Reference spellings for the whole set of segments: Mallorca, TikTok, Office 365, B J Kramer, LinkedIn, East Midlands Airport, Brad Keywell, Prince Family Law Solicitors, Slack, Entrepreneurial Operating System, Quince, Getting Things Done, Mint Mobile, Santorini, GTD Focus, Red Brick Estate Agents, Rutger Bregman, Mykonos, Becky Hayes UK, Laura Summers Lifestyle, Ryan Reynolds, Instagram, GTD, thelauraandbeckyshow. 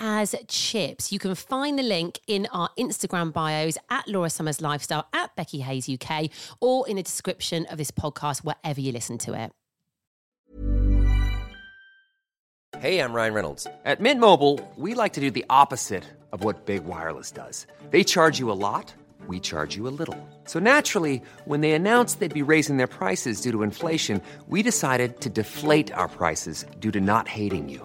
as chips. You can find the link in our Instagram bios at Laura Summers Lifestyle, at Becky Hayes UK, or in the description of this podcast, wherever you listen to it. Hey, I'm Ryan Reynolds. At Mint Mobile, we like to do the opposite of what Big Wireless does. They charge you a lot, we charge you a little. So naturally, when they announced they'd be raising their prices due to inflation, we decided to deflate our prices due to not hating you.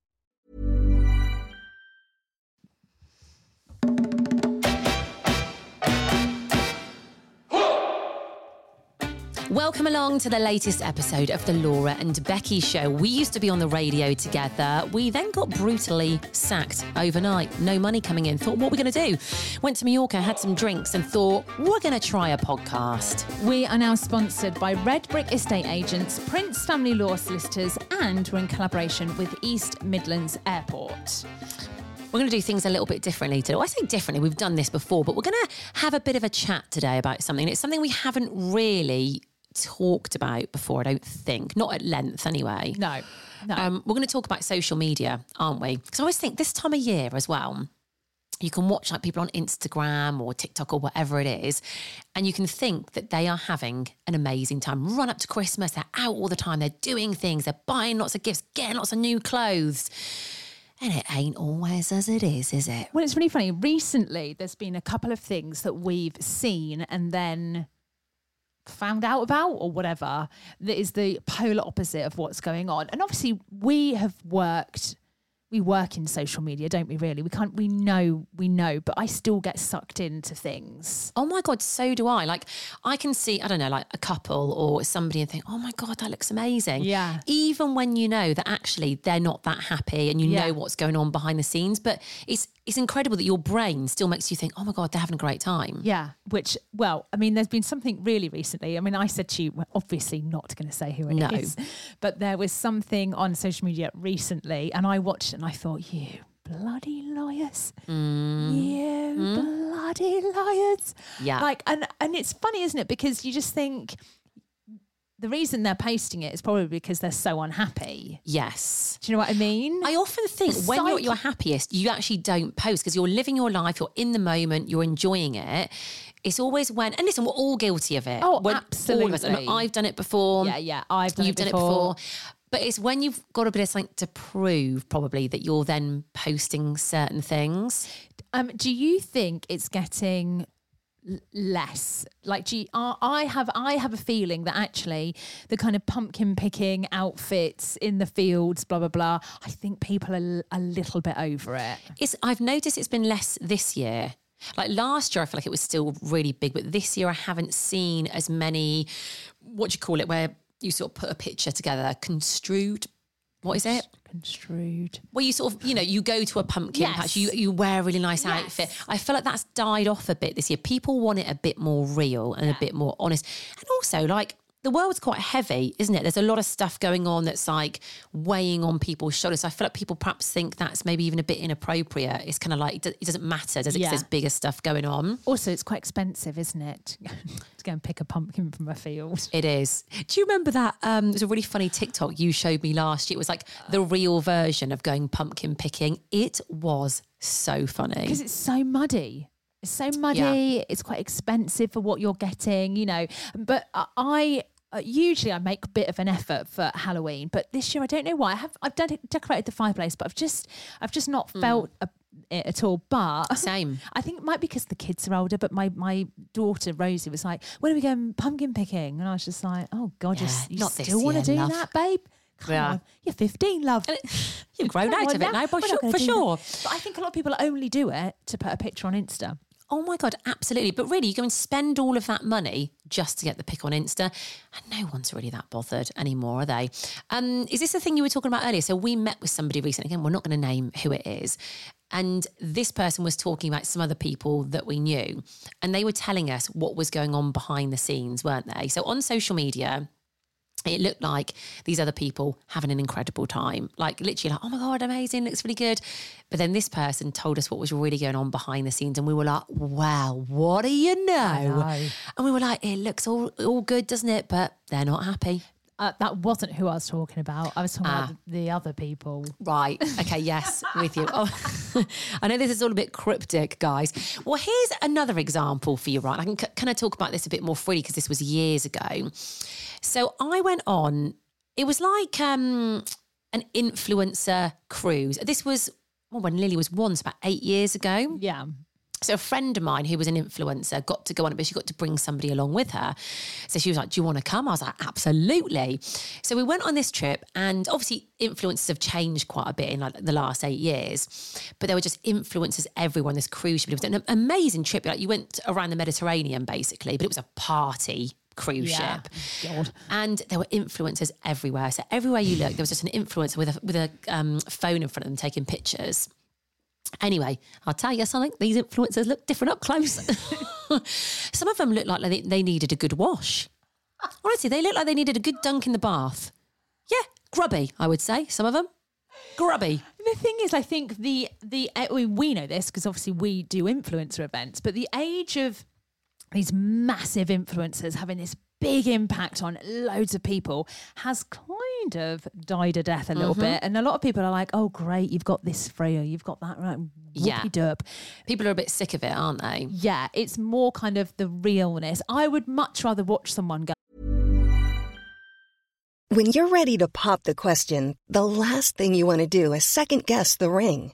Welcome along to the latest episode of the Laura and Becky Show. We used to be on the radio together. We then got brutally sacked overnight. No money coming in. Thought, what are we going to do? Went to Mallorca, had some drinks and thought, we're going to try a podcast. We are now sponsored by Red Brick Estate Agents, Prince Family Law Solicitors, and we're in collaboration with East Midlands Airport. We're going to do things a little bit differently today. Well, I say differently, we've done this before, but we're going to have a bit of a chat today about something. It's something we haven't really talked about before, I don't think. Not at length, anyway. No. We're going to talk about social media, aren't we? Because I always think this time of year as well, you can watch like people on Instagram or TikTok or whatever it is, and you can think that they are having an amazing time. Run up to Christmas, they're out all the time, they're doing things, they're buying lots of gifts, getting lots of new clothes. And it ain't always as it is it? Well, it's really funny. Recently, there's been a couple of things that we've seen and then found out about or whatever that is the polar opposite of what's going on. And obviously, we work in social media, don't we, really? We know, but I still get sucked into things. Oh my God, so do I. Like, I can see, I don't know, like a couple or somebody and think, oh my God, that looks amazing. Yeah. Even when you know that actually they're not that happy and you know what's going on behind the scenes, but it's incredible that your brain still makes you think, oh my God, they're having a great time. Yeah. Which, well, I mean, there's been something really recently. I mean, I said to you, we're obviously not going to say who it is, but there was something on social media recently and I watched it and I thought, you bloody liars. Bloody liars. Yeah. Like, and it's funny, isn't it? Because you just think the reason they're posting it is probably because they're so unhappy. Yes. Do you know what I mean? I often think when you're at your happiest, you actually don't post because you're living your life, you're in the moment, you're enjoying it. It's always when, and listen, we're all guilty of it. Oh, absolutely. All of us. I mean, I've done it before. Yeah, You've done it before. But it's when you've got a bit of something to prove, probably, that you're then posting certain things. Do you think it's getting less? Like, I have a feeling that actually the kind of pumpkin picking outfits in the fields, blah blah blah, I think people are a little bit over it. I've noticed it's been less this year. Like last year I feel like it was still really big, but this year I haven't seen as many, what do you call it, where you sort of put a picture together, construed. What is it? misconstrued. Well, you sort of, you know, you go to a pumpkin patch, you wear a really nice outfit. I feel like that's died off a bit this year. People want it a bit more real and a bit more honest. And also, like, the world's quite heavy, isn't it? There's a lot of stuff going on that's like weighing on people's shoulders. So I feel like people perhaps think that's maybe even a bit inappropriate. It's kind of like, it doesn't matter, does it? Because there's bigger stuff going on. Also, it's quite expensive, isn't it? To go and pick a pumpkin from a field. It is. Do you remember that? There's a really funny TikTok you showed me last year. It was like the real version of going pumpkin picking. It was so funny. Because it's so muddy. It's so muddy. Yeah. It's quite expensive for what you're getting, you know. But I usually make a bit of an effort for Halloween, but this year I don't know why. I've decorated the fireplace, but I've just not felt it at all. But same. I think it might be because the kids are older. But my daughter Rosie was like, "When are we going pumpkin picking?" And I was just like, "Oh God, you still want to do that, babe? Come on. You're 15, love." You've grown out of it now, for sure. But I think a lot of people only do it to put a picture on Insta. Oh my God, absolutely. But really, you go and spend all of that money just to get the pic on Insta. And no one's really that bothered anymore, are they? Is this the thing you were talking about earlier? So we met with somebody recently. Again, we're not going to name who it is. And this person was talking about some other people that we knew. And they were telling us what was going on behind the scenes, weren't they? So on social media, it looked like these other people having an incredible time, like literally like, oh my God, amazing, looks really good. But then this person told us what was really going on behind the scenes and we were like, wow, what do you know? And we were like, it looks all good, doesn't it? But they're not happy. That wasn't who I was talking about. I was talking about the other people. Right. Okay, yes, with you. Oh, I know this is all a bit cryptic, guys. Well, here's another example for you, right? I can I talk about this a bit more freely because this was years ago. So I went on, it was like an influencer cruise. This was when Lily was once, about 8 years ago. Yeah. So a friend of mine who was an influencer got to go on it, but she got to bring somebody along with her. So she was like, do you want to come? I was like, absolutely. So we went on this trip and obviously influencers have changed quite a bit in like the last 8 years, but there were just influencers everyone. This cruise ship, it was an amazing trip. Like you went around the Mediterranean basically, but it was a party cruise ship. God. And there were influencers everywhere. So everywhere you looked, there was just an influencer with a phone in front of them taking pictures. Anyway, I'll tell you something, these influencers look different up close. Some of them look like they needed a good wash. Honestly, they look like they needed a good dunk in the bath. Yeah, grubby, I would say, some of them. Grubby. The thing is, I think we know this because obviously we do influencer events, but the age of these massive influencers having this big impact on loads of people has kind of died a death a little bit. And a lot of people are like, oh great, you've got this free or you've got that right. Whoopie-doop. People are a bit sick of it, aren't they? Yeah, it's more kind of the realness. I would much rather watch someone go. When you're ready to pop the question, the last thing you want to do is second guess the ring.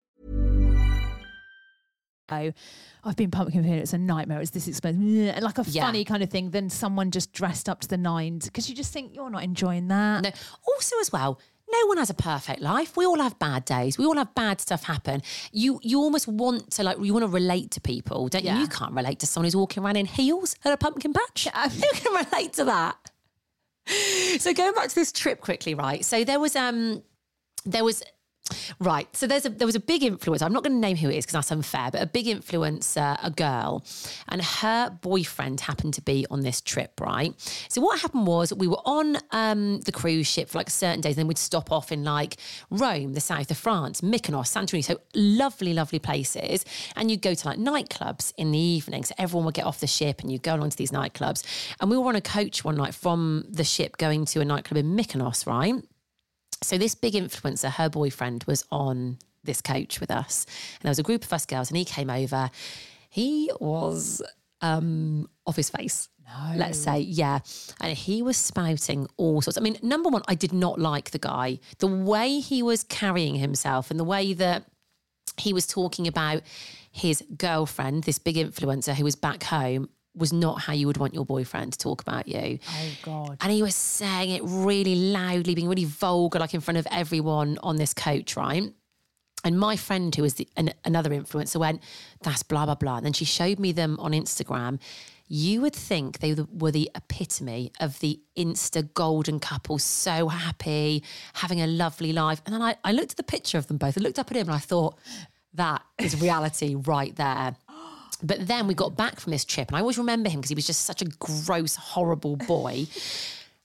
I've been pumpkin picking, it's a nightmare, it's this expensive, like a funny kind of thing, then someone just dressed up to the nines, because you just think you're not enjoying that. No. Also as well, no one has a perfect life. We all have bad days. We all have bad stuff happen. You almost want to relate to people, don't you? You can't relate to someone who's walking around in heels at a pumpkin patch. Who can relate to that? So going back to this trip quickly, right? So there was Right. So there was a big influencer. I'm not going to name who it is because that's unfair, but a big influencer, a girl, and her boyfriend happened to be on this trip, right? So what happened was we were on the cruise ship for like certain days, and then we'd stop off in like Rome, the south of France, Mykonos, Santorini. So lovely, lovely places. And you'd go to like nightclubs in the evening. So everyone would get off the ship and you'd go along to these nightclubs. And we were on a coach one night from the ship going to a nightclub in Mykonos, right? So this big influencer, her boyfriend, was on this coach with us. And there was a group of us girls and he came over. He was off his face, let's say. Yeah. And he was spouting all sorts. I mean, number one, I did not like the guy. The way he was carrying himself and the way that he was talking about his girlfriend, this big influencer who was back home, was not how you would want your boyfriend to talk about you. Oh, God. And he was saying it really loudly, being really vulgar, like in front of everyone on this coach, right? And my friend, who was another influencer, went, that's blah, blah, blah. And then she showed me them on Instagram. You would think they were the epitome of the Insta golden couple, so happy, having a lovely life. And then I looked at the picture of them both. I looked up at him and I thought, that is reality right there. But then we got back from this trip and I always remember him because he was just such a gross, horrible boy.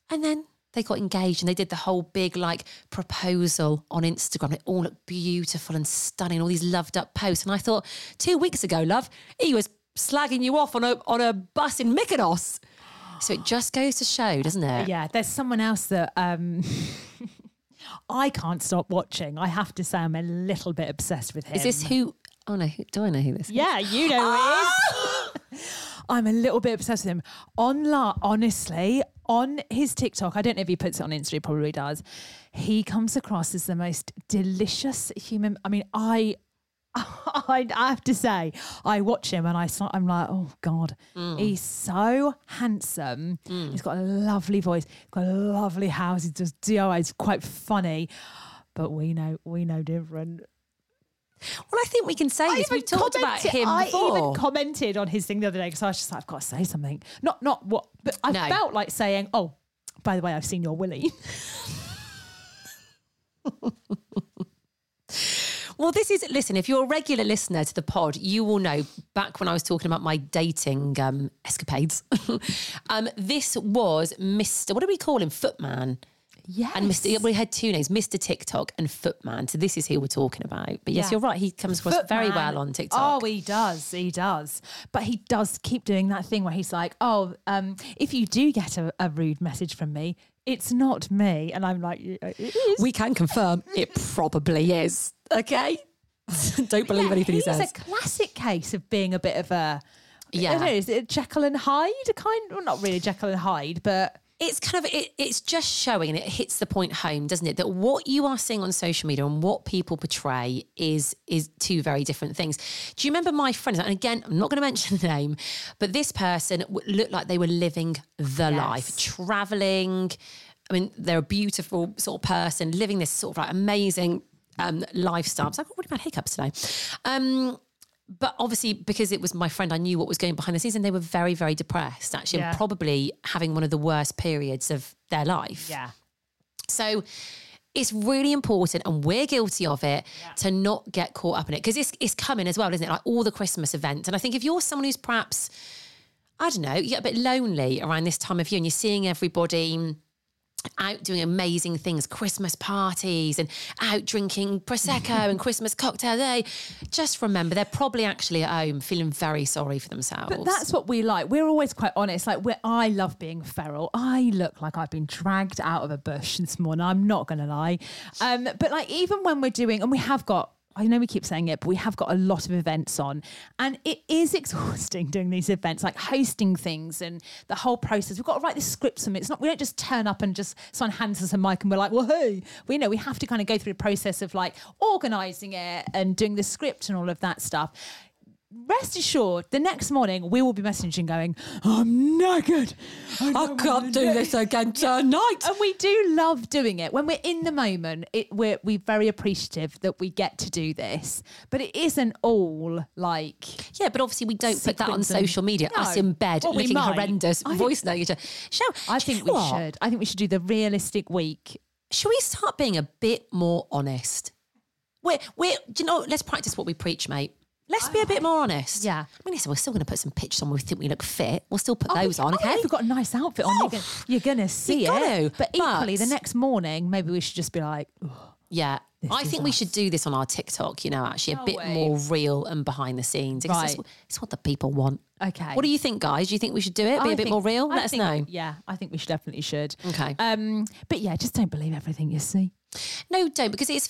And then they got engaged and they did the whole big like proposal on Instagram. It all looked beautiful and stunning, all these loved up posts. And I thought 2 weeks ago, love, he was slagging you off on a bus in Mykonos. So it just goes to show, doesn't it? Yeah, there's someone else that... I can't stop watching. I have to say I'm a little bit obsessed with him. Is this who... Oh no, do I know who this is? Yeah, you know who it is. I'm a little bit obsessed with him. Honestly, on his TikTok, I don't know if he puts it on Instagram, probably does. He comes across as the most delicious human. I mean, I have to say, I watch him and I'm like, oh God, he's so handsome. Mm. He's got a lovely voice, he's got a lovely house, he does DIY, he's quite funny. But we know different. Well, I think we can say this. We've talked about him before. I even commented on his thing the other day because I was just like, I've got to say something. Not what, but I felt like saying, oh, by the way, I've seen your willy. Well, listen, if you're a regular listener to the pod, you will know back when I was talking about my dating escapades, this was Mr. What do we call him? Footman. Yes. And we had two names, Mr. TikTok and Footman. So this is who we're talking about. But yes, you're right. He comes across very well on TikTok. Oh, he does. But he does keep doing that thing where he's like, oh, if you do get a rude message from me, it's not me. And I'm like, it is. We can confirm it probably is. Okay? Don't believe anything he says. It's a classic case of being a bit of a, I don't know, is it Jekyll and Hyde? Well, not really Jekyll and Hyde, but... It's kind of, it's just showing, and it hits the point home, doesn't it? That what you are seeing on social media and what people portray is two very different things. Do you remember my friend? And again, I'm not going to mention the name, but this person looked like they were living the life, traveling. I mean, they're a beautiful sort of person living this sort of like amazing lifestyle. I was like, what about hiccups today? But obviously, because it was my friend, I knew what was going behind the scenes, and they were very, very depressed, actually, and probably having one of the worst periods of their life. Yeah. So it's really important, and we're guilty of it, to not get caught up in it. Because it's coming as well, isn't it? Like all the Christmas events. And I think if you're someone who's perhaps, I don't know, you get a bit lonely around this time of year, and you're seeing everybody out doing amazing things, Christmas parties and out drinking Prosecco and Christmas cocktail day. Just remember, they're probably actually at home feeling very sorry for themselves. But that's what we like. We're always quite honest. Like, I love being feral. I look like I've been dragged out of a bush this morning. I'm not going to lie. But like, even when we're doing, and we have got, I know we keep saying it, but we have got a lot of events on, and it is exhausting doing these events, like hosting things and the whole process. We've got to write the scripts, and we don't just turn up and just someone hands us a mic and we're like, well, hey, we have to kind of go through the process of like organising it and doing the script and all of that stuff. Rest assured, the next morning we will be messaging going, I'm knackered. I can't do this again tonight. And we do love doing it. When we're in the moment, we're very appreciative that we get to do this. But it isn't all like... Yeah, but obviously we don't put that on social media. No. Us in bed, well, looking horrendous, voice note. I think we should. I think we should do the realistic week. Should we start being a bit more honest? Let's practice what we preach, mate. Let's be a bit more honest. Yeah. I mean, so we're still going to put some pictures on where we think we look fit. We'll still put those on, okay? If you've got a nice outfit on, you're going to see it. But equally, the next morning, maybe we should just be like, oh, yeah. I think we should do this on our TikTok, actually a bit more real and behind the scenes. Right. It's what the people want. Okay. What do you think, guys? Do you think we should do it? Be a bit more real? Let us know. Yeah, I think we definitely should. Okay. But yeah, just don't believe everything you see. No, don't, because it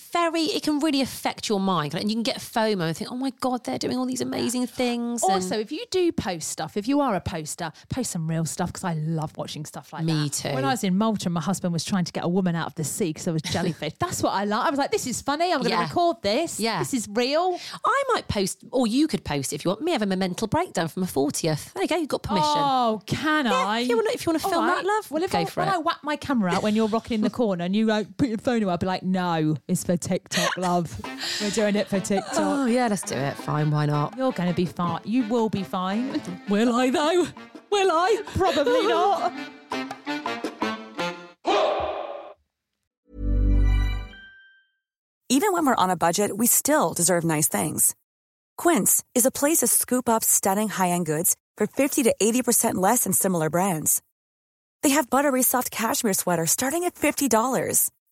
can really affect your mind. And you can get FOMO and think, oh my God, they're doing all these amazing things. Also, if you do post stuff, if you are a poster, post some real stuff, because I love watching stuff like that. Me too. When I was in Malta, my husband was trying to get a woman out of the sea because there was jellyfish. That's what I like. I was like, this is funny. I'm going to record this. Yeah. This is real. I might post, or you could post if you want me, have a mental breakdown from a 40th. There you go. You've got permission. Oh, I? If you want to film that, love, go for it. When I whack my camera out when you're rocking in the corner and you put your phone away, I'll be like, no, it's for TikTok, love. We're doing it for TikTok. Oh, yeah, let's do it. Fine, why not? You're going to be fine. You will be fine. Will I, though? Will I? Probably not. Even when we're on a budget, we still deserve nice things. Quince is a place to scoop up stunning high-end goods for 50 to 80% less than similar brands. They have buttery soft cashmere sweaters starting at $50,